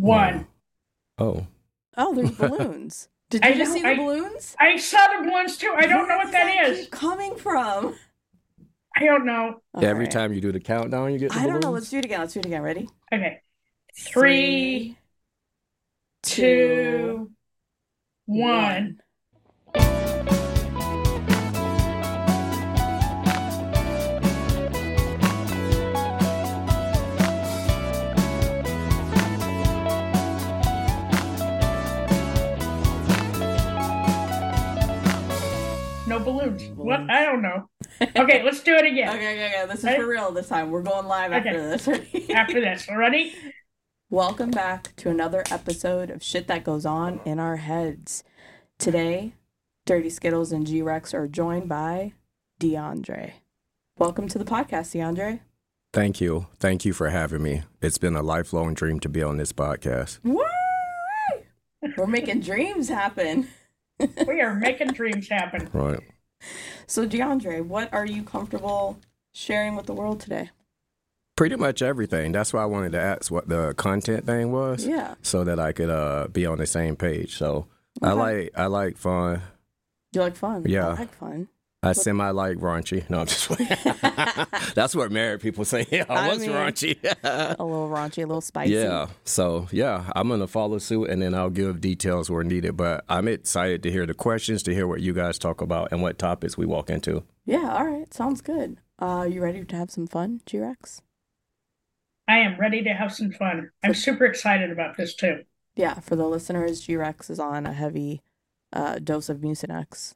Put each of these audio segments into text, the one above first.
One. Oh. Oh, there's balloons. Did you see the balloons? I saw the balloons too. I don't know what that is. Keep coming from? I don't know. Yeah, every time you do the countdown, you get the balloons. I don't know. Let's do it again. Ready? Okay. 3, 2, 1. No balloons. What? I don't know. Okay, let's do it again. Okay. This is for real this time. We're going live after this. After this. Ready? Welcome back to another episode of Shit That Goes On In Our Heads. Today, Dirty Skittles and G-Rex are joined by DeAndre. Welcome to the podcast, DeAndre. Thank you. Thank you for having me. It's been a lifelong dream to be on this podcast. Woo! We're making dreams happen. We are making dreams happen. Right. So, DeAndre, what are you comfortable sharing with the world today? Pretty much everything. That's why I wanted to ask what the content thing was. Yeah. So that I could be on the same page. So okay. I like fun. You like fun? Yeah. I like fun. I semi like raunchy. No, I'm just That's what married people say. Yeah, I mean, raunchy. A little raunchy, a little spicy. Yeah. So, yeah, I'm going to follow suit and then I'll give details where needed. But I'm excited to hear the questions, to hear what you guys talk about and what topics we walk into. Yeah. All right. Sounds good. You ready to have some fun, G-Rex? I am ready to have some fun. I'm super excited about this, too. Yeah. For the listeners, G-Rex is on a heavy dose of Mucinex.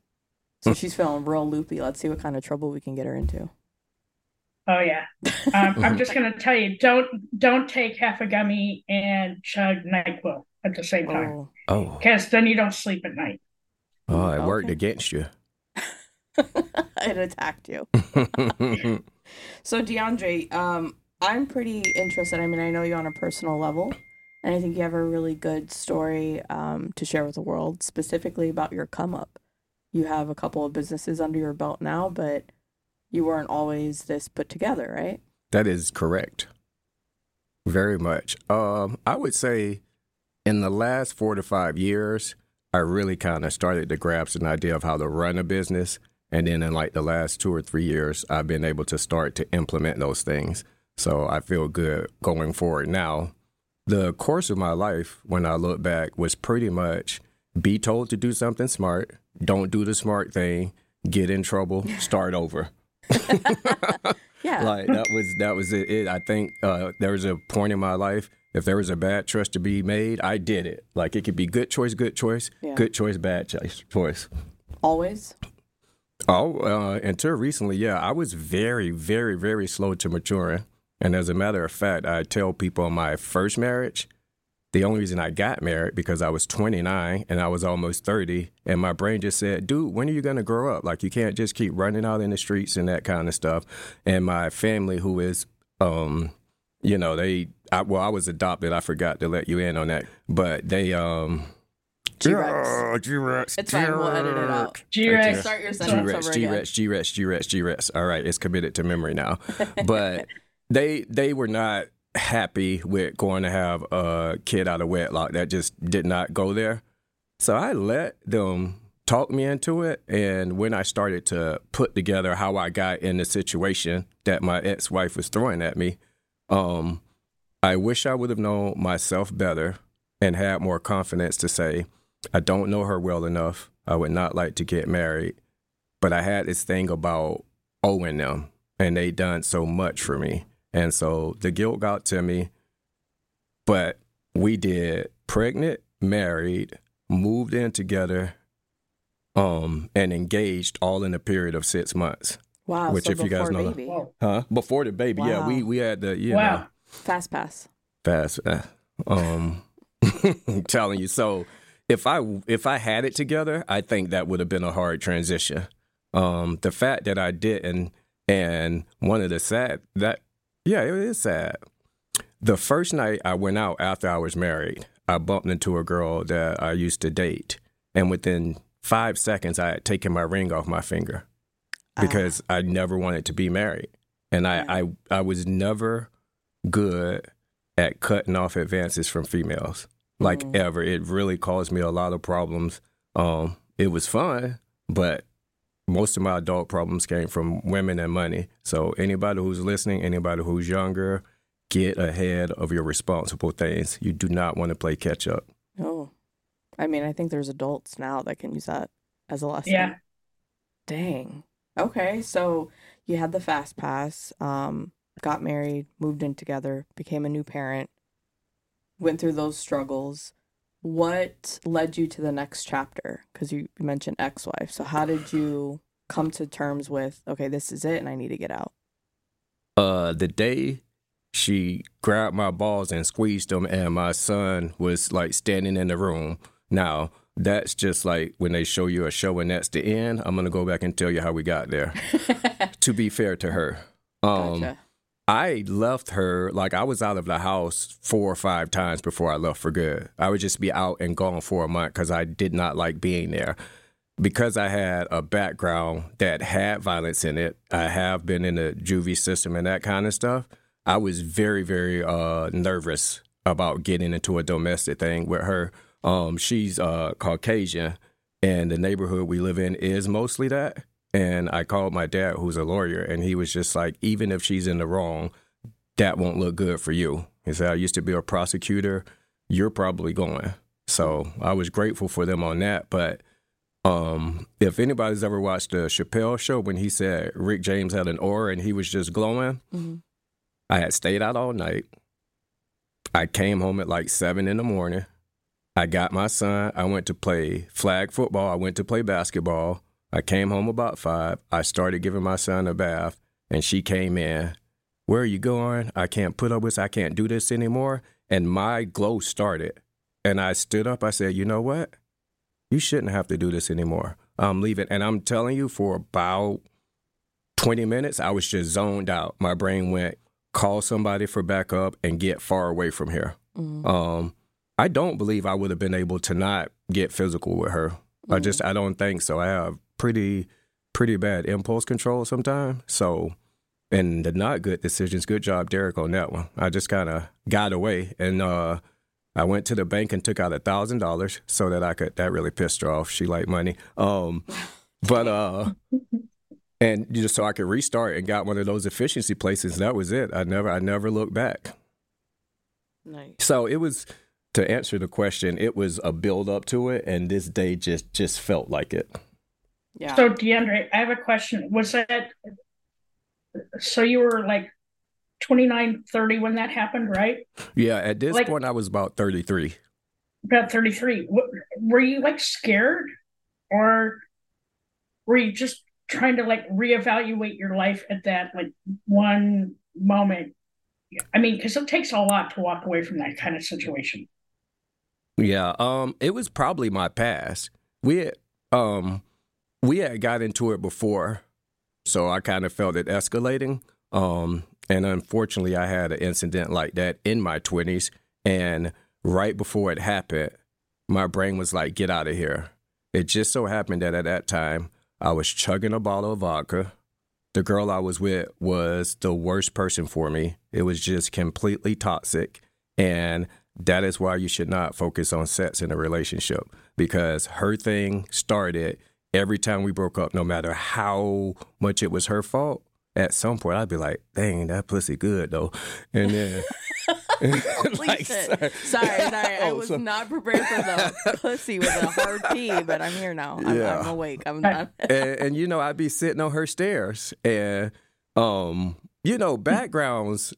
So she's feeling real loopy. Let's see what kind of trouble we can get her into. Oh, yeah. I'm just going to tell you, don't take half a gummy and chug NyQuil at the same time. Oh. Because then you don't sleep at night. Oh, it worked against you. It attacked you. So, DeAndre, I'm pretty interested. I mean, I know you on a personal level, and I think you have a really good story to share with the world, specifically about your come up. You have a couple of businesses under your belt now, but you weren't always this put together, right? That is correct. Very much. I would say in the last 4 to 5 years, I really kind of started to grasp an idea of how to run a business. And then in like the last 2 or 3 years, I've been able to start to implement those things. So I feel good going forward. Now, the course of my life, when I look back, was pretty much be told to do something smart. Don't do the smart thing, get in trouble, start over. Yeah. Like that was it. I think there was a point in my life, if there was a bad choice to be made, I did it. Like it could be good choice, yeah. Good choice, bad choice. Always? Oh, until recently, yeah. I was very, very, very slow to maturing. And as a matter of fact, I tell people in my first marriage, the only reason I got married because I was 29 and I was almost 30. And my brain just said, dude, when are you going to grow up? Like, you can't just keep running out in the streets and that kind of stuff. And my family, who is, I was adopted. I forgot to let you in on that. But they, G-Rex. It's fine. We'll edit it out. G-Rex. Start your sentence over again. G-Rex. All right. It's committed to memory now. But they were not happy with going to have a kid out of wedlock. That just did not go there. So I let them talk me into it. And when I started to put together how I got in the situation that my ex-wife was throwing at me, I wish I would have known myself better and had more confidence to say, I don't know her well enough. I would not like to get married. But I had this thing about owing them, and they done so much for me. And so the guilt got to me, but we did pregnant, married, moved in together, and engaged all in a period of 6 months. Wow. Which, so if you guys know, baby. Before the baby. Wow. Yeah. We had the, you know. Fast pass. I'm telling you. So if I had it together, I think that would have been a hard transition. The fact that I didn't, and one of the it is sad. The first night I went out after I was married, I bumped into a girl that I used to date. And within 5 seconds, I had taken my ring off my finger because I never wanted to be married. And I was never good at cutting off advances from females, like ever. It really caused me a lot of problems. It was fun, but most of my adult problems came from women and money. So anybody who's listening, anybody who's younger, get ahead of your responsible things. You do not want to play catch up. Oh, I mean, I think there's adults now that can use that as a lesson. Yeah. Dang. Okay, so you had the fast pass, got married, moved in together, became a new parent, went through those struggles. What led you to the next chapter? Because you mentioned ex-wife. So how did you come to terms with, okay, this is it and I need to get out? The day she grabbed my balls and squeezed them and my son was like standing in the room. Now, that's just like when they show you a show and that's the end. I'm going to go back and tell you how we got there, to be fair to her. Gotcha. I left her, like I was out of the house 4 or 5 times before I left for good. I would just be out and gone for a month because I did not like being there. Because I had a background that had violence in it, I have been in the juvie system and that kind of stuff. I was very, very nervous about getting into a domestic thing with her. She's Caucasian, and the neighborhood we live in is mostly that. And I called my dad, who's a lawyer, and he was just like, even if she's in the wrong, that won't look good for you. He said, I used to be a prosecutor. You're probably going. So I was grateful for them on that. But if anybody's ever watched the Chappelle Show, when he said Rick James had an aura and he was just glowing, I had stayed out all night. I came home at like 7 in the morning. I got my son. I went to play flag football. I went to play basketball. I came home about 5. I started giving my son a bath, and she came in. Where are you going? I can't put up with this. I can't do this anymore. And my glow started. And I stood up. I said, you know what? You shouldn't have to do this anymore. I'm leaving. And I'm telling you, for about 20 minutes, I was just zoned out. My brain went, call somebody for backup and get far away from here. I don't believe I would have been able to not get physical with her. I don't think so. I have pretty bad impulse control sometimes. So, and the not good decisions, good job, Derek, on that one. I just kind of got away, and I went to the bank and took out $1,000 so that I could, that really pissed her off. She liked money. And just so I could restart and got one of those efficiency places. That was it. I never looked back. Nice. So it was, to answer the question, it was a build up to it. And this day just felt like it. Yeah. So DeAndre, I have a question. Was that, so you were like 29, 30 when that happened, right? Yeah. At this point, I was about 33. About 33. Were you like scared, or were you just trying to like reevaluate your life at that like one moment? I mean, because it takes a lot to walk away from that kind of situation. Yeah. It was probably my past. We had got into it before, so I kind of felt it escalating. And unfortunately, I had an incident like that in my 20s. And right before it happened, my brain was like, get out of here. It just so happened that at that time, I was chugging a bottle of vodka. The girl I was with was the worst person for me. It was just completely toxic. And that is why you should not focus on sex in a relationship, because her thing started. Every time we broke up, no matter how much it was her fault, at some point I'd be like, dang, that pussy good, though. And then... like, sorry. I was not prepared for the pussy with a hard P, but I'm here now. I'm awake. I'm done. and, you know, I'd be sitting on her stairs. And, you know, backgrounds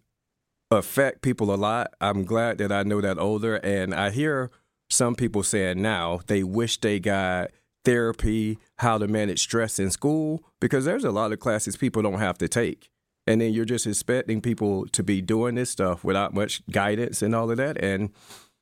affect people a lot. I'm glad that I know that older. And I hear some people saying now they wish they got therapy, how to manage stress in school, because there's a lot of classes people don't have to take. And then you're just expecting people to be doing this stuff without much guidance and all of that. And,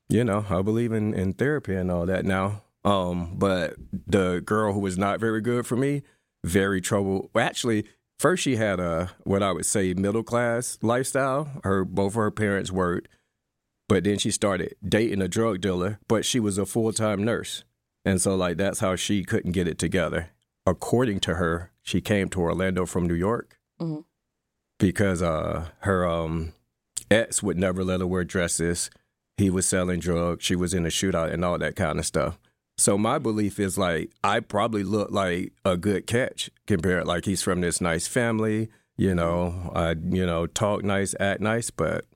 you know, I believe in therapy and all that now. But the girl who was not very good for me, very troubled. Well, actually, first she had a, what I would say, middle class lifestyle. Both of her parents worked. But then she started dating a drug dealer, but she was a full-time nurse. And so, like, that's how she couldn't get it together. According to her, she came to Orlando from New York because her X would never let her wear dresses. He was selling drugs. She was in a shootout and all that kind of stuff. So my belief is, like, I probably look like a good catch compared, like, he's from this nice family, you know, I talk nice, act nice, but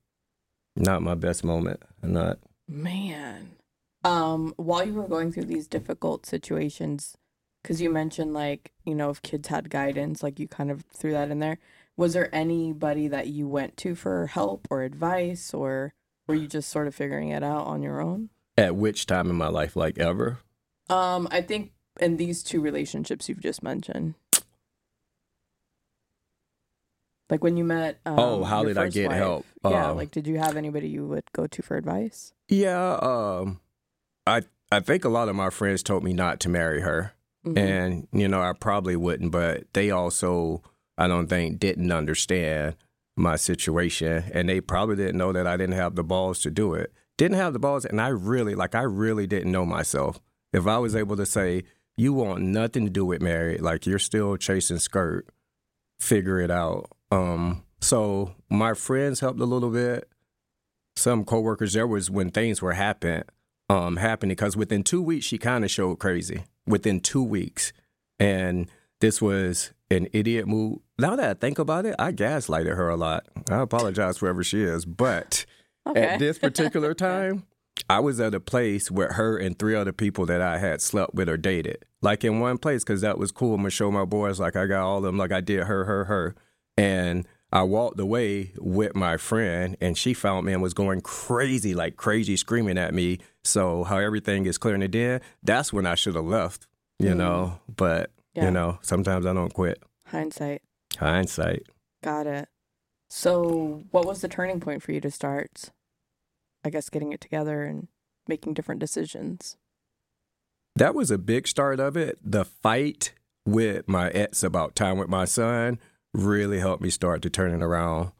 not my best moment. Not. Man. While you were going through these difficult situations, because you mentioned, like, you know, if kids had guidance, like, you kind of threw that in there. Was there anybody that you went to for help or advice, or were you just sort of figuring it out on your own? At which time in my life, like, ever? I think in these two relationships you've just mentioned. Like, when you met how did I get help? Yeah, like, did you have anybody you would go to for advice? Yeah, I think a lot of my friends told me not to marry her. Mm-hmm. And, you know, I probably wouldn't, but they also, I don't think, didn't understand my situation. And they probably didn't know that I didn't have the balls to do it. Didn't have the balls, and I really didn't know myself. If I was able to say, you want nothing to do with marriage, like, you're still chasing skirt, figure it out. So my friends helped a little bit. Some coworkers, there was when things were happening, because within 2 weeks, she kind of showed crazy. Within 2 weeks. And this was an idiot move. Now that I think about it, I gaslighted her a lot. I apologize wherever she is, but... Okay. At this particular time, I was at a place with her and three other people that I had slept with or dated, like, in one place, because that was cool. I'm going to show my boys, like, I got all of them, like, I did her. And I walked away with my friend, and she found me and was going crazy, like, crazy, screaming at me. So how everything is clear in the den, that's when I should have left, you know. But, you know, sometimes I don't quit. Hindsight. Got it. So what was the turning point for you to start, I guess, getting it together and making different decisions? That was a big start of it. The fight with my ex about time with my son really helped me start to turn it around.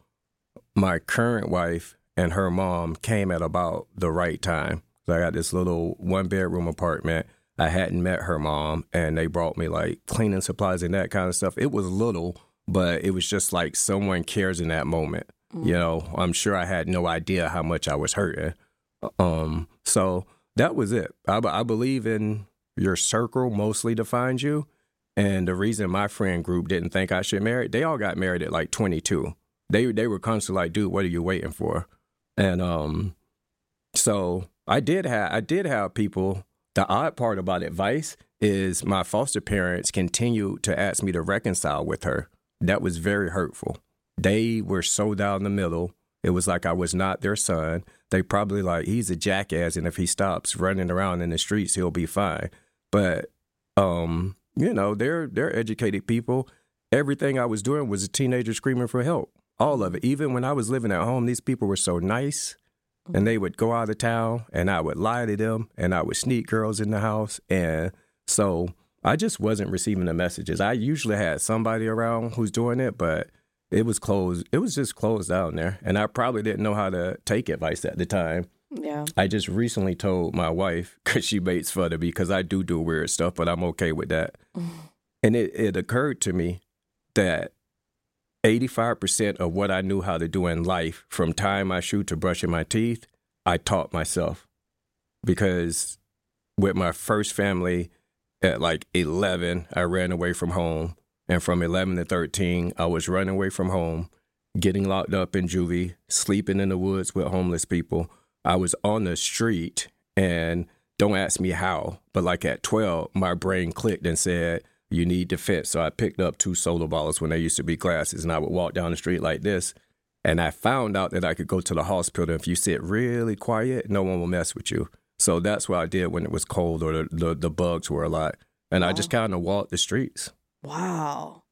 My current wife and her mom came at about the right time. So I got this little one-bedroom apartment. I hadn't met her mom, and they brought me, like, cleaning supplies and that kind of stuff. It was little, but it was just like someone cares in that moment. Mm-hmm. You know, I'm sure I had no idea how much I was hurting. So that was it. I believe in your circle mostly defines you. And the reason my friend group didn't think I should marry, they all got married at like 22. They were constantly like, dude, what are you waiting for? And so I did have people. The odd part about advice is my foster parents continued to ask me to reconcile with her. That was very hurtful. They were so down the middle. It was like I was not their son. They probably like, he's a jackass, and if he stops running around in the streets, he'll be fine. But, you know, they're educated people. Everything I was doing was a teenager screaming for help. All of it. Even when I was living at home, these people were so nice, and they would go out of town, and I would lie to them, and I would sneak girls in the house. And so I just wasn't receiving the messages. I usually had somebody around who's doing it, but it was closed. It was just closed down there. And I probably didn't know how to take advice at the time. Yeah. I just recently told my wife, because she makes fun of me, because I do weird stuff, but I'm okay with that. And it occurred to me that 85% of what I knew how to do in life, from tying my shoe to brushing my teeth, I taught myself. Because with my first family, at like 11, I ran away from home. And from 11 to 13, I was running away from home, getting locked up in juvie, sleeping in the woods with homeless people. I was on the street, and don't ask me how, but like at 12, my brain clicked and said, you need defense. So I picked up 2 soda bottles when they used to be glasses, and I would walk down the street like this. And I found out that I could go to the hospital. If you sit really quiet, no one will mess with you. So that's what I did when it was cold or the bugs were a lot. And wow. I just kind of walked the streets. Wow.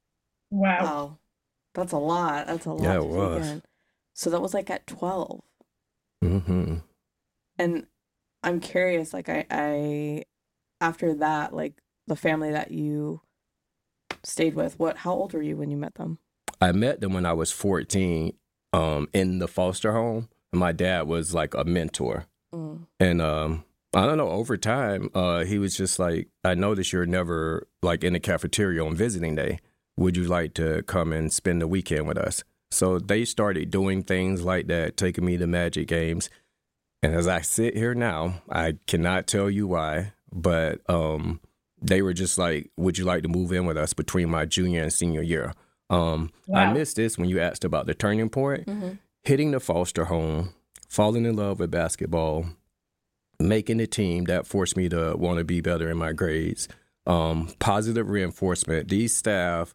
That's a lot. Yeah, it was. Again. So that was like at 12. Mm-hmm. And I'm curious, like I after that, like the family that you stayed with, how old were you when you met them? I met them when I was 14 in the foster home. And my dad was like a mentor. And I don't know, over time, he was just like, I noticed you're never like in the cafeteria on visiting day. Would you like to come and spend the weekend with us? So they started doing things like that, taking me to magic games. And as I sit here now, I cannot tell you why, but they were just like, would you like to move in with us between my junior and senior year? Wow. I missed this when you asked about the turning point. Mm-hmm. Hitting the foster home, falling in love with basketball, making the team that forced me to want to be better in my grades, positive reinforcement. These staff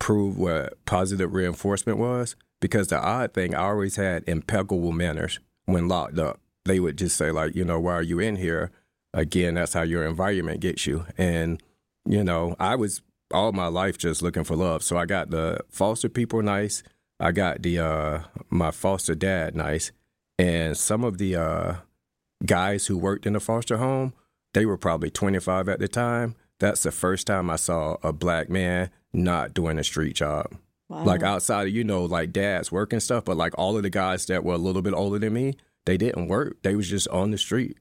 proved what positive reinforcement was, because the odd thing, I always had impeccable manners when locked up. They would just say, like, you know, why are you in here? Again, that's how your environment gets you. And, you know, I was all my life just looking for love. So I got the foster people nice. I got the my foster dad nice. And some of the guys who worked in the foster home, they were probably 25 at the time. That's the first time I saw a black man not doing a street job. Wow. Like outside of, you know, like dad's work and stuff. But like all of the guys that were a little bit older than me, they didn't work. They was just on the street.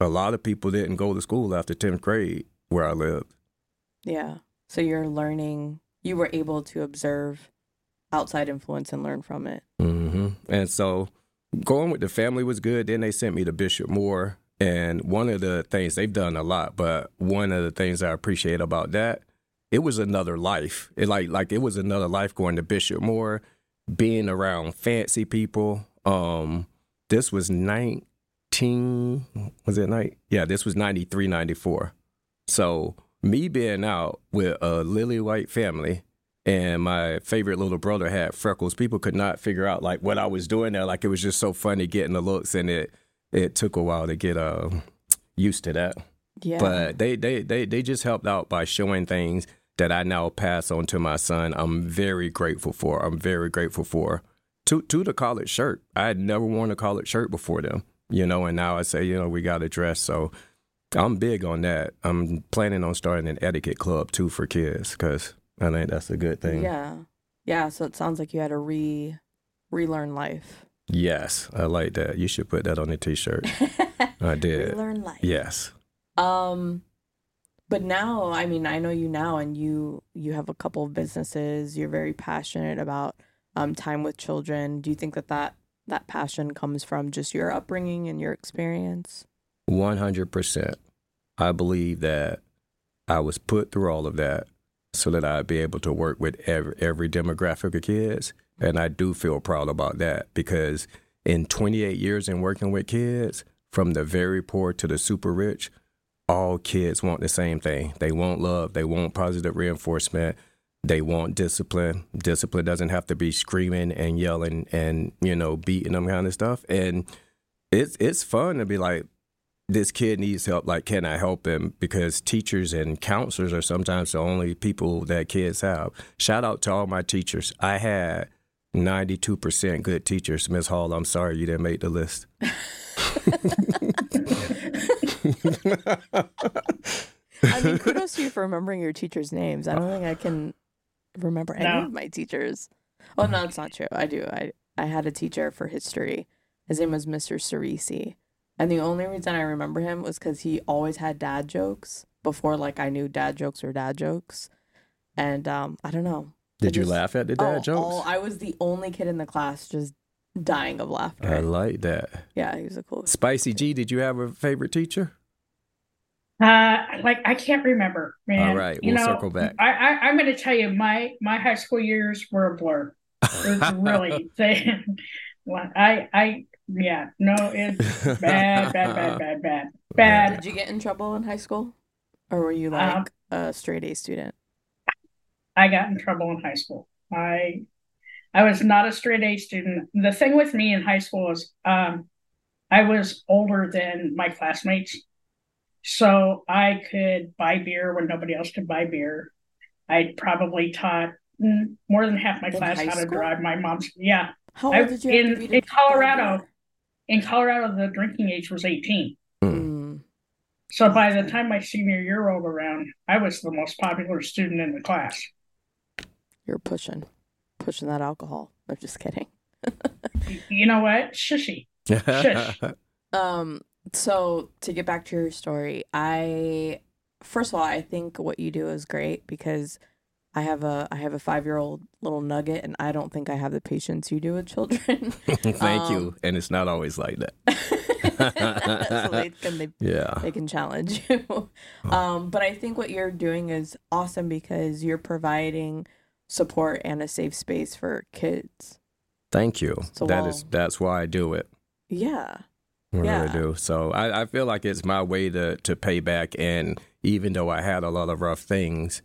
A lot of people didn't go to school after 10th grade where I lived. Yeah. So you're learning, you were able to observe outside influence and learn from it. Mm-hmm. And so going with the family was good. Then they sent me to Bishop Moore. And one of the things, they've done a lot, but one of the things I appreciate about that, it was another life. It like it was another life going to Bishop Moore, being around fancy people. This was 93, 94. So me being out with a lily white family, and my favorite little brother had freckles. People could not figure out like what I was doing there. Like it was just so funny getting the looks, and it took a while to get used to that. Yeah. But they just helped out by showing things that I now pass on to my son. I'm very grateful for. To the college shirt. I had never worn a college shirt before them, you know. And now I say, you know, we got to dress. So I'm big on that. I'm planning on starting an etiquette club too for kids, because I think that's a good thing. Yeah. Yeah. So it sounds like you had to relearn life. Yes. I like that. You should put that on a T-shirt. I did. Relearn life. Yes. But now, I mean, I know you now, and you have a couple of businesses. You're very passionate about time with children. Do you think that passion comes from just your upbringing and your experience? 100%. I believe that I was put through all of that so that I'd be able to work with every demographic of kids. And I do feel proud about that, because in 28 years in working with kids, from the very poor to the super rich, all kids want the same thing. They want love. They want positive reinforcement. They want discipline. Discipline doesn't have to be screaming and yelling and, you know, beating them kind of stuff. And it's fun to be like, this kid needs help. Like, can I help him? Because teachers and counselors are sometimes the only people that kids have. Shout out to all my teachers. I had 92% good teachers. Ms. Hall, I'm sorry you didn't make the list. I mean, kudos to you for remembering your teachers' names. I don't think I can remember any of my teachers. Oh, no, it's not true. I do. I had a teacher for history. His name was Mr. Cerisi. And the only reason I remember him was because he always had dad jokes before, like, I knew dad jokes were dad jokes. And I don't know. Did you laugh at the dad jokes? Oh, I was the only kid in the class just dying of laughter. I like that. Yeah, he was a cool. Spicy G, did you have a favorite teacher? I can't remember, man. All right, we'll circle back. I'm going to tell you, my high school years were a blur. It was really it's bad. Did you get in trouble in high school, or were you like a straight A student? I got in trouble in high school. I was not a straight A student. The thing with me in high school is I was older than my classmates, so I could buy beer when nobody else could buy beer. I probably taught more than half my class how to drive. My mom's How old did you have to be in Colorado? Beer? In Colorado, the drinking age was 18. Mm. So by the time my senior year rolled around, I was the most popular student in the class. You're pushing that alcohol. I'm just kidding. You know what? Shushy. Shush. So to get back to your story, I think what you do is great, because I have a 5-year-old little nugget, and I don't think I have the patience you do with children. Thank you. And it's not always like that. So they can challenge you. But I think what you're doing is awesome because you're providing support and a safe space for kids. Thank you. So that's why I do it. Yeah. I really do. So I feel like it's my way to pay back. And even though I had a lot of rough things,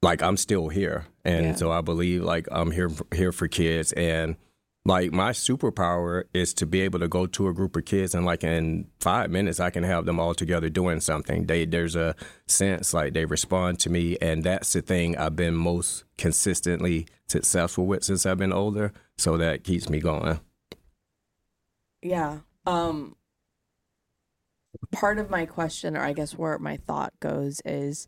like, I'm still here. And so I believe, like, I'm here for kids. And, like, my superpower is to be able to go to a group of kids and, like, in 5 minutes, I can have them all together doing something. There's a sense, like, they respond to me. And that's the thing I've been most consistently successful with since I've been older. So that keeps me going. Yeah. Part of my question, or I guess where my thought goes, is...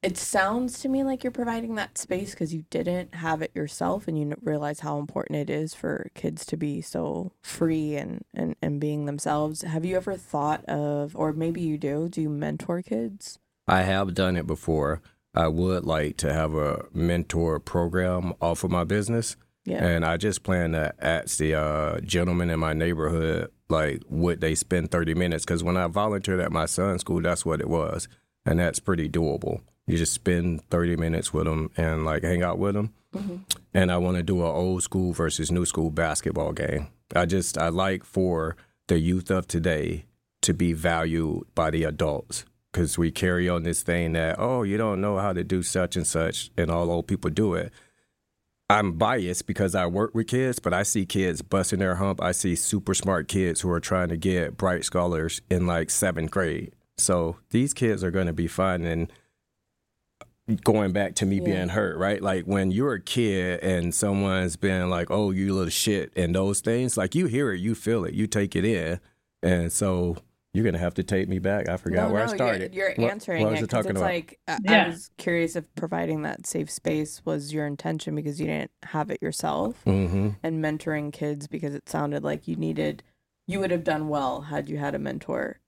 it sounds to me like you're providing that space because you didn't have it yourself, and you realize how important it is for kids to be so free and being themselves. Have you ever thought of, or maybe you do, you mentor kids? I have done it before. I would like to have a mentor program off of my business. Yeah. And I just plan to ask the gentlemen in my neighborhood, like, would they spend 30 minutes? Because when I volunteered at my son's school, that's what it was. And that's pretty doable. You just spend 30 minutes with them and, like, hang out with them. Mm-hmm. And I want to do an old school versus new school basketball game. I like for the youth of today to be valued by the adults, because we carry on this thing that, oh, you don't know how to do such and such, and all old people do it. I'm biased because I work with kids, but I see kids busting their hump. I see super smart kids who are trying to get bright scholars in, like, 7th grade. So these kids are going to be fun. And going back to me being hurt, right? Like, when you're a kid and someone's been like, oh, you little shit, and those things, like, you hear it, you feel it, you take it in. And so you're going to have to take me back. I forgot where I started. You're answering what was it talking about? Like, I was curious if providing that safe space was your intention because you didn't have it yourself, mm-hmm. and mentoring kids because it sounded like you would have done well had you had a mentor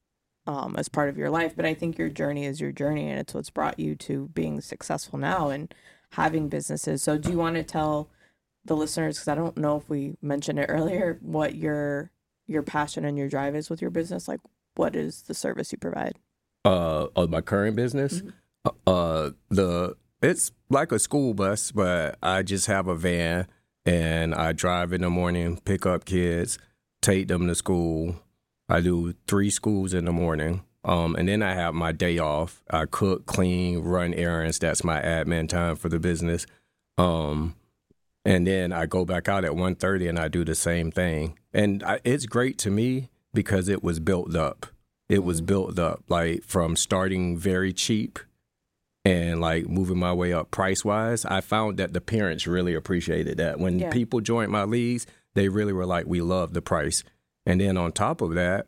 as part of your life. But I think your journey is your journey, and it's what's brought you to being successful now and having businesses. So do you want to tell the listeners, because I don't know if we mentioned it earlier, what your passion and your drive is with your business? Like, what is the service you provide? Of my current business? Mm-hmm. It's like a school bus, but I just have a van, and I drive in the morning, pick up kids, take them to school. I do 3 schools in the morning, and then I have my day off. I cook, clean, run errands. That's my admin time for the business. And then I go back out at 1:30, and I do the same thing. And it's great to me because it was built up. It was built up, like, from starting very cheap and, like, moving my way up price-wise. I found that the parents really appreciated that. When people joined my leagues, they really were like, we love the price. And then on top of that,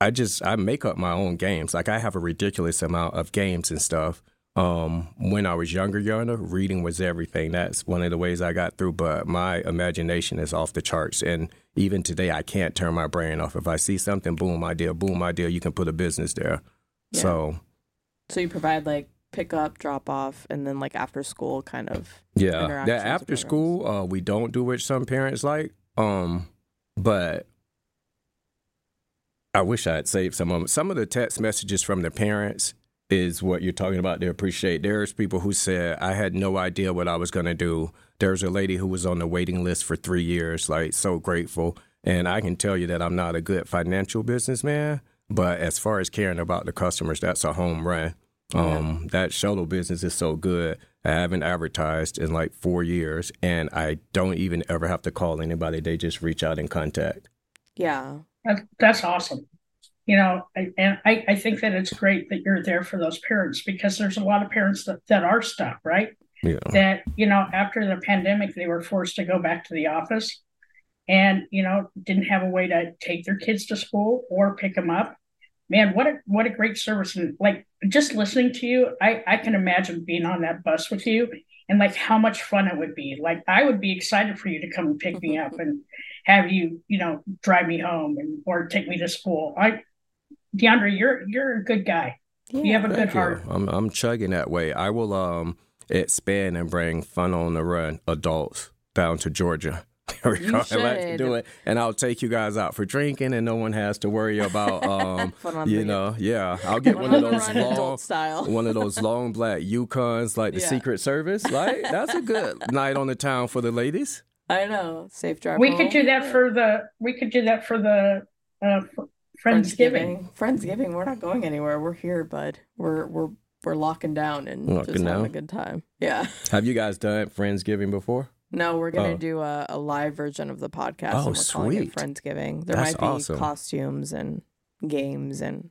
I make up my own games. Like, I have a ridiculous amount of games and stuff. When I was younger, reading was everything. That's one of the ways I got through. But my imagination is off the charts. And even today, I can't turn my brain off. If I see something, boom, idea, you can put a business there. Yeah. So you provide, like, pick up, drop off, and then, like, after school kind of. Yeah, that after school, we don't do what some parents like. But I wish I had saved some of them. Some of the text messages from the parents is what you're talking about. They appreciate. There's people who said, I had no idea what I was going to do. There's a lady who was on the waiting list for 3 years, like, so grateful. And I can tell you that I'm not a good financial businessman, but as far as caring about the customers, that's a home run. That shuttle business is so good. I haven't advertised in, like, 4 years, and I don't even ever have to call anybody. They just reach out and contact. Yeah. That's awesome. You know, I think that it's great that you're there for those parents, because there's a lot of parents that are stuck, right? Yeah. That, you know, after the pandemic, they were forced to go back to the office and, you know, didn't have a way to take their kids to school or pick them up. Man, what a great service. And, like, just listening to you, I can imagine being on that bus with you and, like, how much fun it would be. Like, I would be excited for you to come and pick me up and have you, you know, drive me home or take me to school. DeAndre, you're a good guy. You have a good heart. I'm chugging that way. I will expand and bring Fun on the Run adults down to Georgia. I like to do it, and I'll take you guys out for drinking, and no one has to worry about, I'll get one of those long black Yukons like the Secret Service. Like that's a good night on the town for the ladies. I know, safe drive. We could do that for the. We could do that for the Friendsgiving. We're not going anywhere. We're here, bud. We're locking down and having a good time. Yeah. Have you guys done Friendsgiving before? No, we're going to do a live version of the podcast. Oh, and we're calling it Friendsgiving. There might be costumes and games and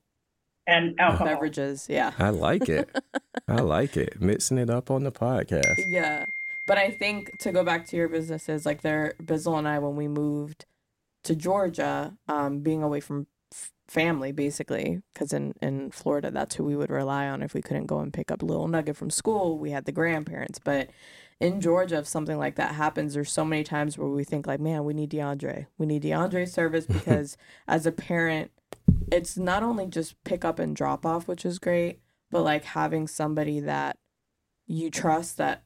alcohol. Beverages. Yeah. I like it. Mixing it up on the podcast. Yeah. But I think to go back to your businesses, like Bizzle and I, when we moved to Georgia, being away from family, basically, because in Florida, that's who we would rely on if we couldn't go and pick up Little Nugget from school. We had the grandparents. But in Georgia, if something like that happens, there's so many times where we think like, man, we need DeAndre. We need DeAndre's service because as a parent, it's not only just pick up and drop off, which is great, but like having somebody that you trust that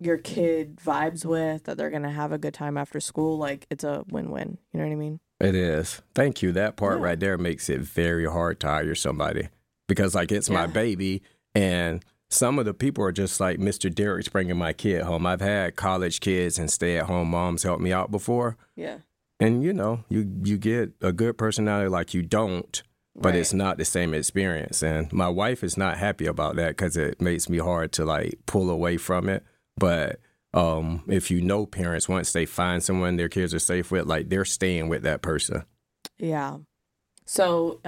your kid vibes with, that they're going to have a good time after school. Like it's a win-win. You know what I mean? It is. Thank you. That part right there makes it very hard to hire somebody because like it's my baby and some of the people are just like, Mr. Derek's bringing my kid home. I've had college kids and stay-at-home moms help me out before. Yeah. And, you know, you get a good personality like you don't, but it's not the same experience. And my wife is not happy about that because it makes me hard to, like, pull away from it. But if you know parents, once they find someone their kids are safe with, like, they're staying with that person. Yeah. So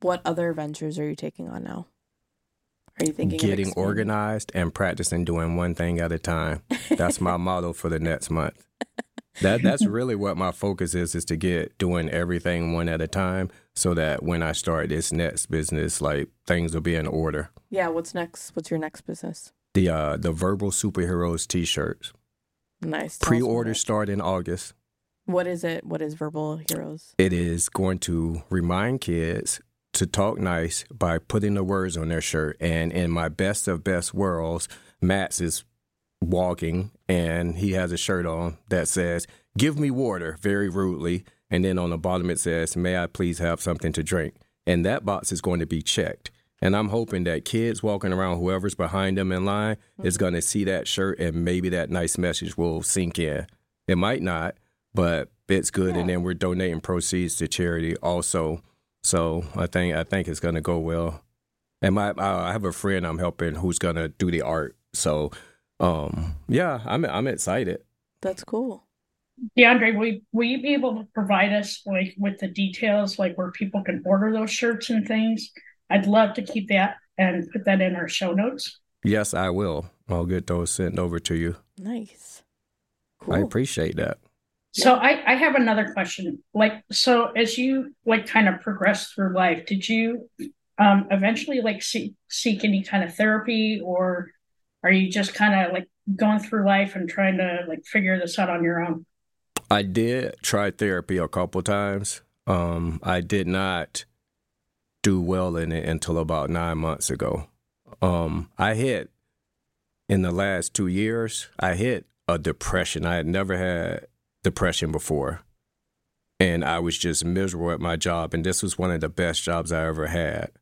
what other ventures are you taking on now? Are you thinking getting organized and practicing doing one thing at a time? That's my motto for the next month. That's really what my focus is to get doing everything one at a time so that when I start this next business, like things will be in order. Yeah. What's next? What's your next business? The Verbal Superheroes T-shirts. Nice. Pre-order start in August. What is it? What is Verbal Heroes? It is going to remind kids to talk nice by putting the words on their shirt. And in my best of best worlds, Max is walking and he has a shirt on that says, "Give me water," very rudely. And then on the bottom it says, "May I please have something to drink?" And that box is going to be checked. And I'm hoping that kids walking around, whoever's behind them in line, is going to see that shirt and maybe that nice message will sink in. It might not, but it's good. Yeah. And then we're donating proceeds to charity also. So I think it's going to go well. And I have a friend I'm helping who's going to do the art. So, I'm excited. That's cool. DeAndre, will you be able to provide us like with the details, like where people can order those shirts and things? I'd love to keep that and put that in our show notes. Yes, I will. I'll get those sent over to you. Nice. Cool. I appreciate that. So I have another question. Like, so as you like kind of progress through life, did you eventually like seek any kind of therapy, or are you just kind of like going through life and trying to like figure this out on your own? I did try therapy a couple times. I did not do well in it until about 9 months ago. I hit in the last 2 years, I hit a depression. I had never had depression before, and I was just miserable at my job, and this was one of the best jobs I ever had,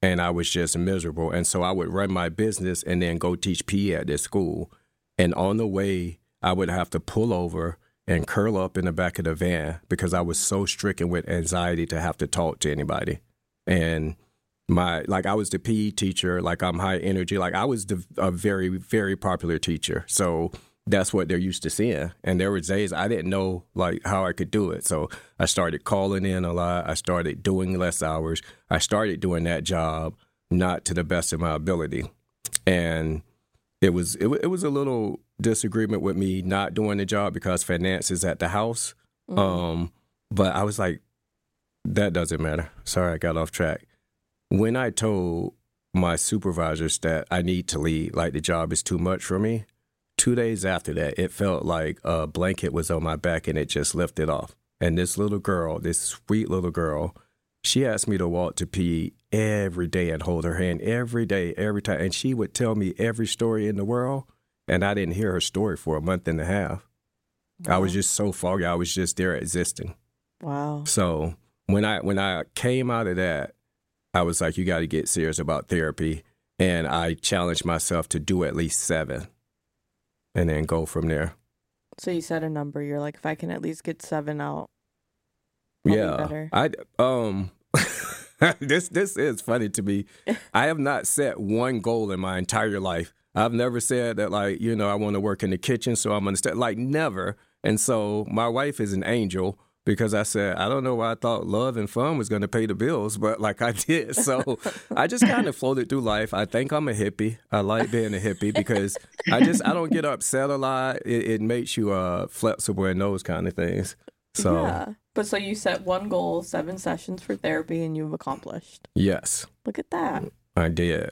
and I was just miserable. And so I would run my business and then go teach PE at this school, and on the way I would have to pull over and curl up in the back of the van because I was so stricken with anxiety to have to talk to anybody. And I was the PE teacher, like I'm high energy, like I was a very, very popular teacher, so that's what they're used to seeing. And there were days I didn't know like how I could do it. So I started calling in a lot. I started doing less hours. I started doing that job not to the best of my ability. And it was a little disagreement with me not doing the job because finances at the house. Mm-hmm. But I was like, that doesn't matter. Sorry, I got off track. When I told my supervisors that I need to leave, like the job is too much for me, 2 days after that, it felt like a blanket was on my back and it just lifted off. And this sweet little girl, She asked me to walk to PE every day and hold her hand every day, every time. And she would tell me every story in the world, and I didn't hear her story for a month and a half. Wow. I was just so foggy. I was just there existing. Wow. So when I came out of that, I was like, you got to get serious about therapy. And I challenged myself to do at least 7 and then go from there. So you set a number. You're like, if I can at least get 7 out, I'll be better. This is funny to me. I have not set one goal in my entire life. I've never said that, like, you know, I want to work in the kitchen, so I'm going to start. Like, never. And so my wife is an angel because I said, I don't know why I thought love and fun was going to pay the bills, but, like, I did. So I just kind of floated through life. I think I'm a hippie. I like being a hippie because I don't get upset a lot. It makes you flexible and those kind of things. So, yeah. But so you set one goal, 7 sessions for therapy, and you've accomplished. Yes. Look at that. I did.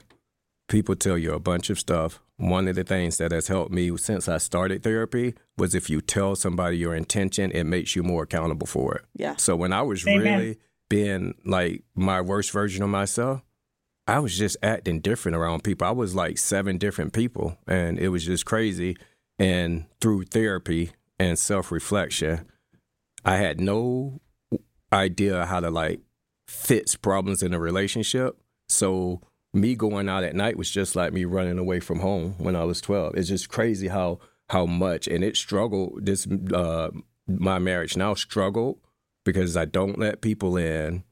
People tell you a bunch of stuff. One of the things that has helped me since I started therapy was if you tell somebody your intention, it makes you more accountable for it. Yeah. So when I was really being like my worst version of myself, I was just acting different around people. I was like 7 different people, and it was just crazy. And through therapy and self-reflection, I had no idea how to like fix problems in a relationship. So me going out at night was just like me running away from home when I was 12. It's just crazy how much, and it struggled. This my marriage now struggled because I don't let people in.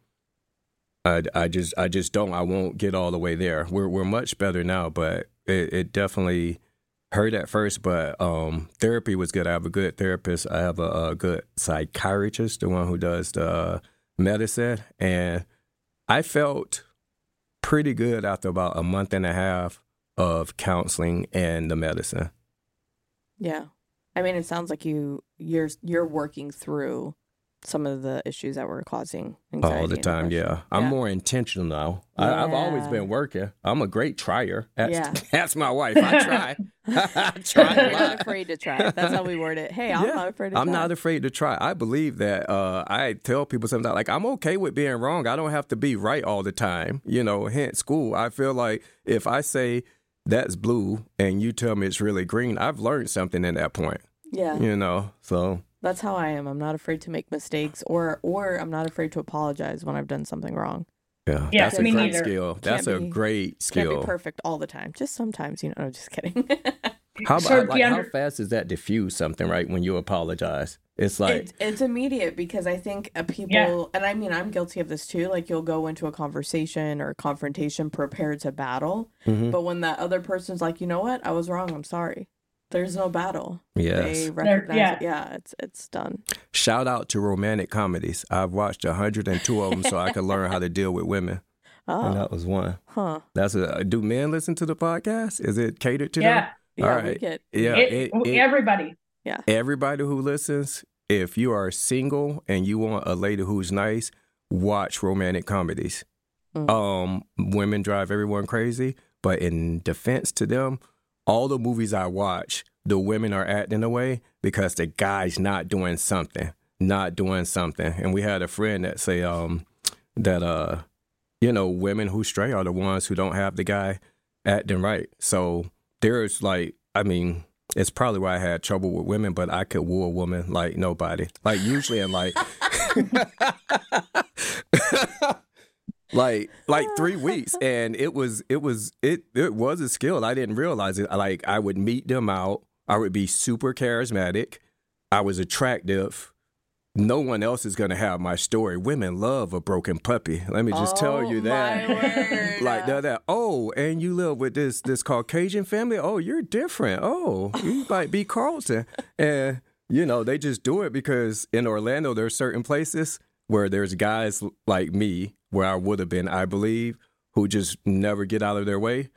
I just don't. I won't get all the way there. We're much better now, but it definitely hurt at first. But therapy was good. I have a good therapist. I have a good psychiatrist, the one who does the medicine, and I felt pretty good after about a month and a half of counseling and the medicine. Yeah. I mean, it sounds like you're working through some of the issues that were causing anxiety. All the time, yeah. I'm more intentional now. Yeah. I've always been working. I'm a great trier. That's my wife. I try. I try. You're not afraid to try. That's how we word it. Hey, I'm not afraid to try. I'm not afraid to try. I believe that. I tell people sometimes, like, I'm okay with being wrong. I don't have to be right all the time. You know, hence school. I feel like if I say that's blue and you tell me it's really green, I've learned something at that point. Yeah. You know, so. That's how I am. I'm not afraid to make mistakes or I'm not afraid to apologize when I've done something wrong. Yeah, that's a great skill. That's a great skill. Can't be perfect all the time. Just sometimes, you know. I'm just kidding. How fast does that diffuse something, right, when you apologize? It's like... It's immediate because I think people... Yeah. And I mean, I'm guilty of this too. Like, you'll go into a conversation or a confrontation prepared to battle. Mm-hmm. But when that other person's like, you know what? I was wrong. I'm sorry. There's no battle. Yes. They recognize it. Yeah, it's done. Shout out to romantic comedies. I've watched 102 of them so I can learn how to deal with women. Oh. And that was one. Huh. Do men listen to the podcast? Is it catered to them? Yeah. All right. Everybody. Yeah. Everybody who listens, if you are single and you want a lady who's nice, watch romantic comedies. Mm. Women drive everyone crazy, but in defense to them, all the movies I watch, the women are acting away because the guy's not doing something. And we had a friend that say that you know, women who stray are the ones who don't have the guy acting right. So there's like, I mean, it's probably why I had trouble with women, but I could woo a woman like nobody. Like usually in like... Like 3 weeks, and it was a skill. I didn't realize it. Like, I would meet them out. I would be super charismatic. I was attractive. No one else is going to have my story. Women love a broken puppy. Let me just tell you that. My word. Like that. Oh, and you live with this Caucasian family. Oh, you're different. Oh, you might be Carlton. And you know, they just do it because in Orlando there are certain places where there's guys like me, where I would have been, I believe, who just never get out of their way.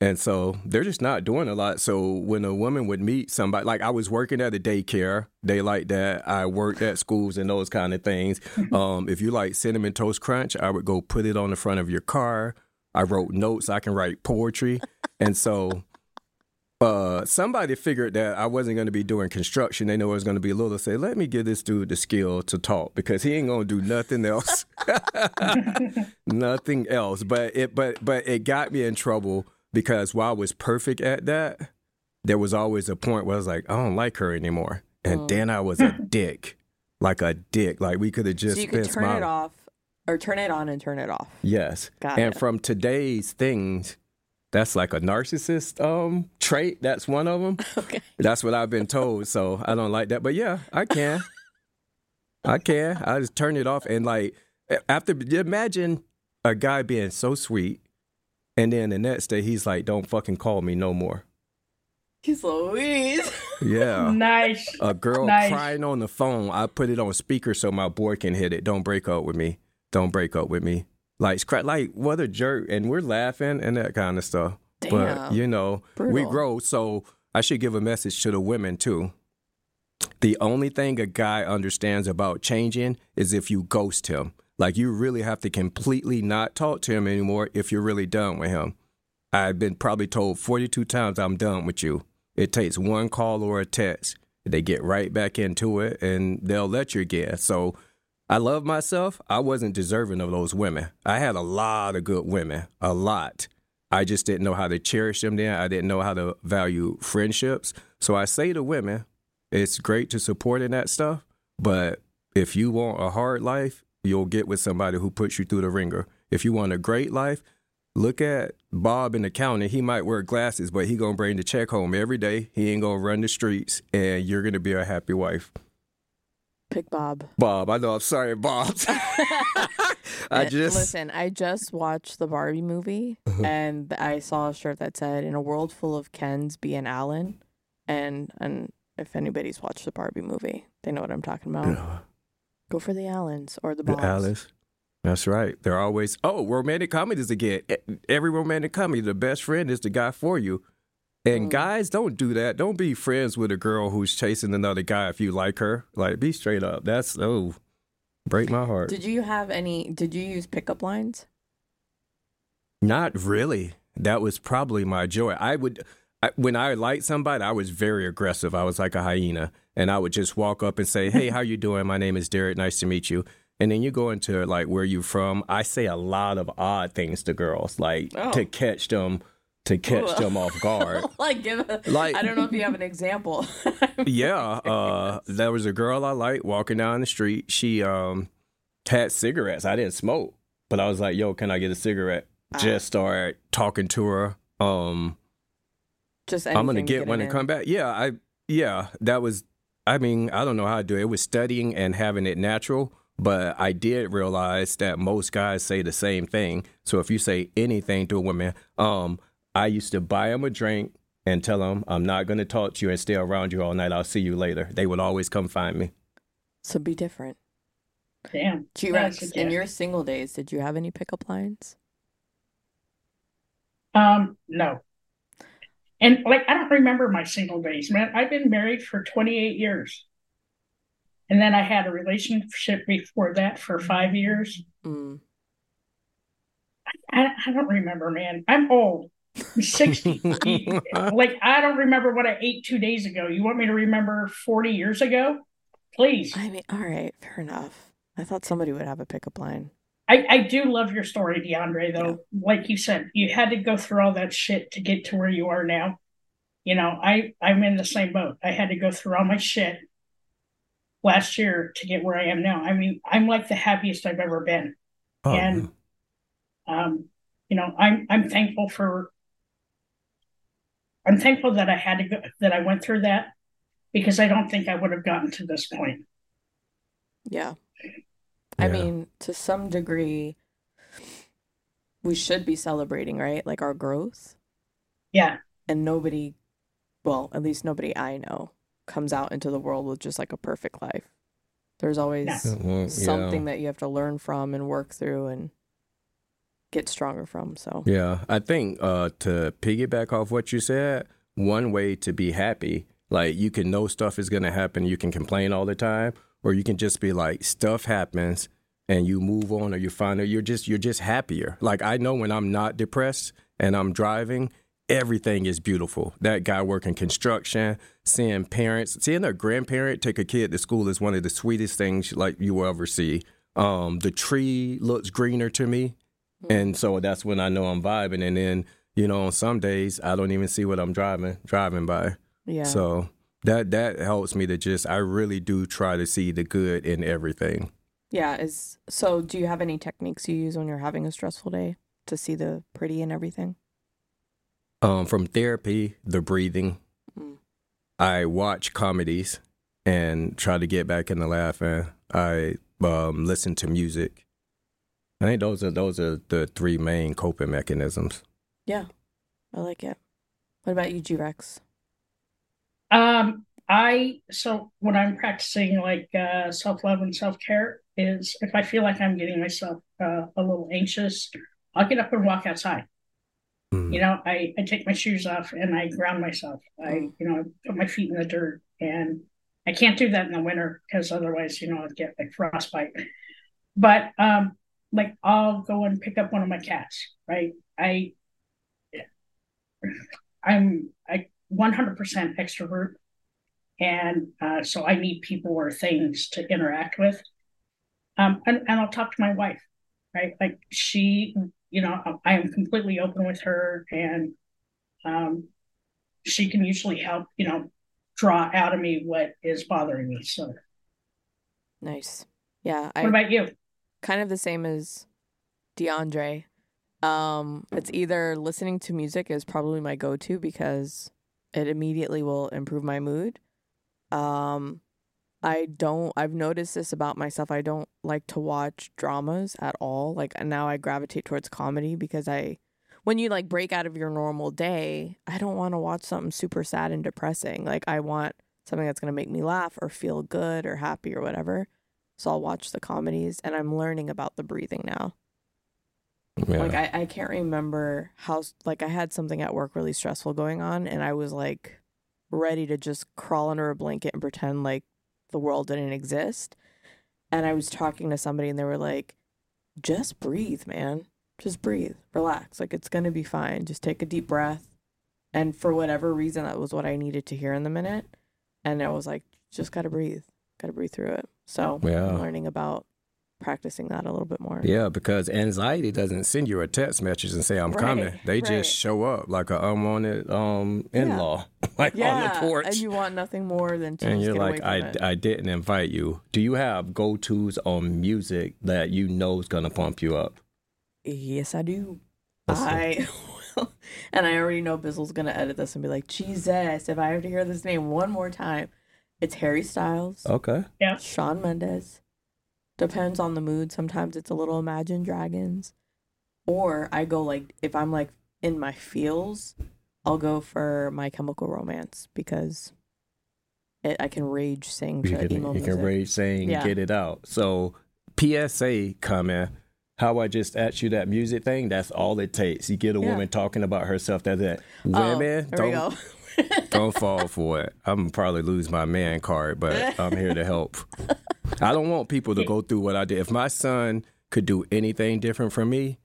And so they're just not doing a lot. So when a woman would meet somebody, like I was working at a daycare, they like that. I worked at schools and those kind of things. If you like Cinnamon Toast Crunch, I would go put it on the front of your car. I wrote notes. I can write poetry. And so somebody figured that I wasn't going to be doing construction. They know it was going to be Lula. Say, let me give this dude the skill to talk because he ain't going to do nothing else. Nothing else. But it got me in trouble because while I was perfect at that, there was always a point where I was like, I don't like her anymore. And then I was a dick. Like a dick. Like we could have just spent my... So you could turn it off or turn it on and turn it off. Yes. Got it. And from today's things... That's like a narcissist trait. That's one of them. Okay. That's what I've been told, so I don't like that. But, yeah, I can. I can. I just turn it off. And, like, after imagine a guy being so sweet, and then the next day he's like, don't fucking call me no more. He's Louise. Yeah. Nice. A girl crying on the phone. I put it on speaker so my boy can hit it. Don't break up with me. Don't break up with me. Like, what a jerk. And we're laughing and that kind of stuff. Damn. But, you know, brutal. We grow. So I should give a message to the women, too. The only thing a guy understands about changing is if you ghost him. Like, you really have to completely not talk to him anymore if you're really done with him. I've been probably told 42 times I'm done with you. It takes one call or a text. They get right back into it and they'll let you again. So... I love myself. I wasn't deserving of those women. I had a lot of good women, a lot. I just didn't know how to cherish them then. I didn't know how to value friendships. So I say to women, it's great to support in that stuff, but if you want a hard life, you'll get with somebody who puts you through the ringer. If you want a great life, look at Bob in the county. He might wear glasses, but he gonna bring the check home every day. He ain't gonna run the streets, and you're gonna be a happy wife. Pick Bob. Bob. I know. I'm sorry, Bob. Listen, I just watched the Barbie movie, and I saw a shirt that said, in a world full of Kens, be an Allen. And if anybody's watched the Barbie movie, they know what I'm talking about. Yeah. Go for the Allens or the Bobs. The Allens. That's right. They're always, romantic comedies again. Every romantic comedy, the best friend is the guy for you. And guys, don't do that. Don't be friends with a girl who's chasing another guy if you like her. Like, be straight up. That's, break my heart. Did you use pickup lines? Not really. That was probably my joy. When I liked somebody, I was very aggressive. I was like a hyena. And I would just walk up and say, hey, how you doing? My name is Derek. Nice to meet you. And then you go into, like, where you from. I say a lot of odd things to girls, like, to catch them off guard. I don't know if you have an example. There was a girl I liked walking down the street. She had cigarettes. I didn't smoke, but I was like, yo, can I get a cigarette? Just start talking to her. Just I'm going to get one and come back. I don't know how to do it. It was studying and having it natural. But I did realize that most guys say the same thing. So if you say anything to a woman, I used to buy them a drink and tell them, I'm not going to talk to you and stay around you all night. I'll see you later. They would always come find me. So be different. Damn. G-Rex, in your single days, did you have any pickup lines? No. And I don't remember my single days, man. I've been married for 28 years. And then I had a relationship before that for 5 years. Mm. I don't remember, man. I'm old. I'm 60. I don't remember what I ate 2 days ago. You want me to remember 40 years ago? Please. I mean, all right. Fair enough. I thought somebody would have a pickup line. I do love your story, DeAndre, though. Yeah. Like you said, you had to go through all that shit to get to where you are now. You know, I'm in the same boat. I had to go through all my shit last year to get where I am now. I mean, I'm like the happiest I've ever been. Oh. And, I'm thankful that I had to go, that I went through that, because I don't think I would have gotten to this point. Yeah. I mean, to some degree, we should be celebrating, right? Like our growth. Yeah. And nobody, well, at least nobody I know, comes out into the world with just like a perfect life. There's always something that you have to learn from and work through and get stronger from. So I think to piggyback off what you said, one way to be happy, like, you can know stuff is going to happen, you can complain all the time, or you can just be like, stuff happens and you move on, or you find that you're just happier. Like, I know when I'm not depressed and I'm driving everything is beautiful. That guy working construction, seeing parents, seeing a grandparent take a kid to school is one of the sweetest things like you will ever see. The tree looks greener to me. And so that's when I know I'm vibing. And then, you know, on some days I don't even see what I'm driving by. Yeah. So that helps me to just, I really do try to see the good in everything. Yeah. So do you have any techniques you use when you're having a stressful day to see the pretty in everything? From therapy, the breathing. Mm. I watch comedies and try to get back into laughing. I listen to music. I think those are the three main coping mechanisms. Yeah, I like it. What about you, G-Rex? So when I'm practicing like self-love and self-care is if I feel like I'm getting myself a little anxious, I'll get up and walk outside. Mm-hmm. You know, I take my shoes off and I ground myself. I put my feet in the dirt, and I can't do that in the winter because otherwise, I'd get like frostbite. But like I'll go and pick up one of my cats, right? I'm 100% extrovert, and so I need people or things to interact with. And I'll talk to my wife, right? Like she, I am completely open with her, and she can usually help, draw out of me what is bothering me. So nice, yeah. What about you? Kind of the same as DeAndre. It's either listening to music is probably my go-to because it immediately will improve my mood. I've noticed this about myself. I don't like to watch dramas at all. Like now I gravitate towards comedy because when you like break out of your normal day, I don't want to watch something super sad and depressing. Like I want something that's going to make me laugh or feel good or happy or whatever. So I'll watch the comedies, and I'm learning about the breathing now. Yeah. Like, I can't remember how, like, I had something at work really stressful going on, and I was, like, ready to just crawl under a blanket and pretend like the world didn't exist. And I was talking to somebody, and they were like, just breathe, man. Just breathe. Relax. Like, it's going to be fine. Just take a deep breath. And for whatever reason, that was what I needed to hear in the minute. And I was like, just got to breathe. Got to breathe through it. So yeah. I'm learning about practicing that a little bit more. Yeah, because anxiety doesn't send you a text message and say, I'm coming. They just show up like an unwanted in-law, on the porch. And you want nothing more than to just get away from it. And you're like, I didn't invite you. Do you have go-tos on music that you know is going to pump you up? Yes, I do. And I already know Bizzle's going to edit this and be like, Jesus, if I ever hear this name one more time. It's Harry Styles. Okay. Yeah. Shawn Mendes. Depends on the mood. Sometimes it's a little Imagine Dragons. Or I go like, if I'm like in my feels, I'll go for My Chemical Romance because I can rage sing to emo music. You can rage sing, Get it out. So PSA comment, how I just asked you that music thing, that's all it takes. You get a woman talking about herself, that's it. Women, don't. Don't fall for it. I'm probably lose my man card, but I'm here to help. I don't want people to go through what I did. If my son could do anything different from me,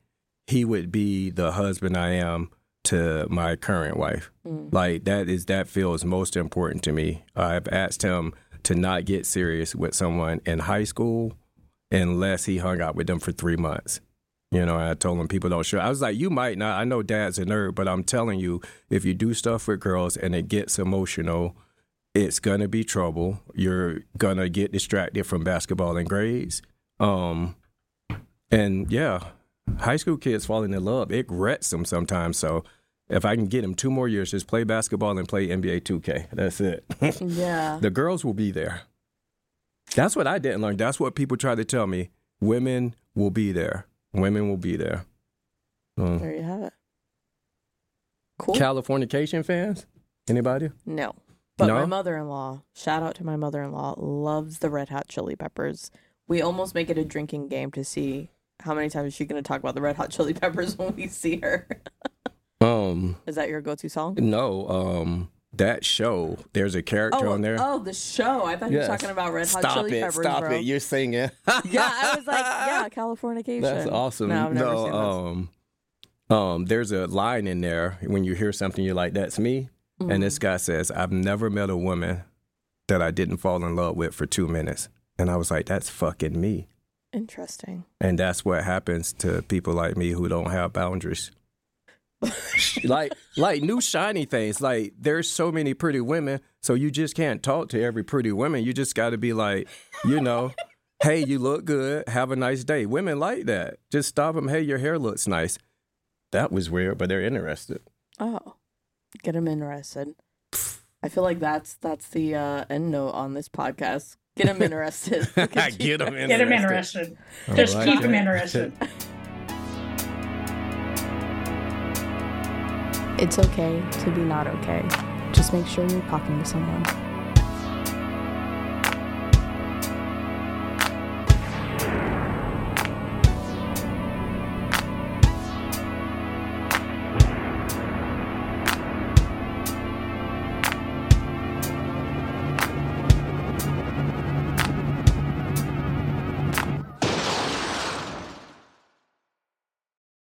he would be the husband I am to my current wife. Mm. Like that feels most important to me. I've asked him to not get serious with someone in high school unless he hung out with them for 3 months. I told him people don't show. I was like, you might not. I know dad's a nerd, but I'm telling you, if you do stuff with girls and it gets emotional, it's going to be trouble. You're going to get distracted from basketball and grades. High school kids falling in love, it wrecks them sometimes. So if I can get them 2 more years, just play basketball and play NBA 2K. That's it. Yeah. The girls will be there. That's what I didn't learn. That's what people try to tell me. Women will be there. Women will be there. There you have it. Cool. Californication fans? Anybody? No. But no? My mother-in-law, shout out to my mother-in-law, loves the Red Hot Chili Peppers. We almost make it a drinking game to see how many times she's going to talk about the Red Hot Chili Peppers when we see her. Is that your go-to song? No. That show, there's a character on there. Oh, the show. I thought you were talking about Red Hot Chili Peppers, Stop it. You're singing. Yeah, I was like, Californication. That's awesome. No, I've never seen There's a line in there when you hear something, you're like, that's me. Mm-hmm. And this guy says, I've never met a woman that I didn't fall in love with for 2 minutes. And I was like, that's fucking me. Interesting. And that's what happens to people like me who don't have boundaries. like new shiny things. Like, there's so many pretty women, so you just can't talk to every pretty woman. You just got to be like, you know, hey, you look good. Have a nice day. Women like that. Just stop them. Hey, your hair looks nice. That was weird, but they're interested. Oh, get them interested. I feel like that's the end note on this podcast. Get them interested. Get them interested. Get them interested. Just keep them interested. It's okay to be not okay. Just make sure you're talking to someone.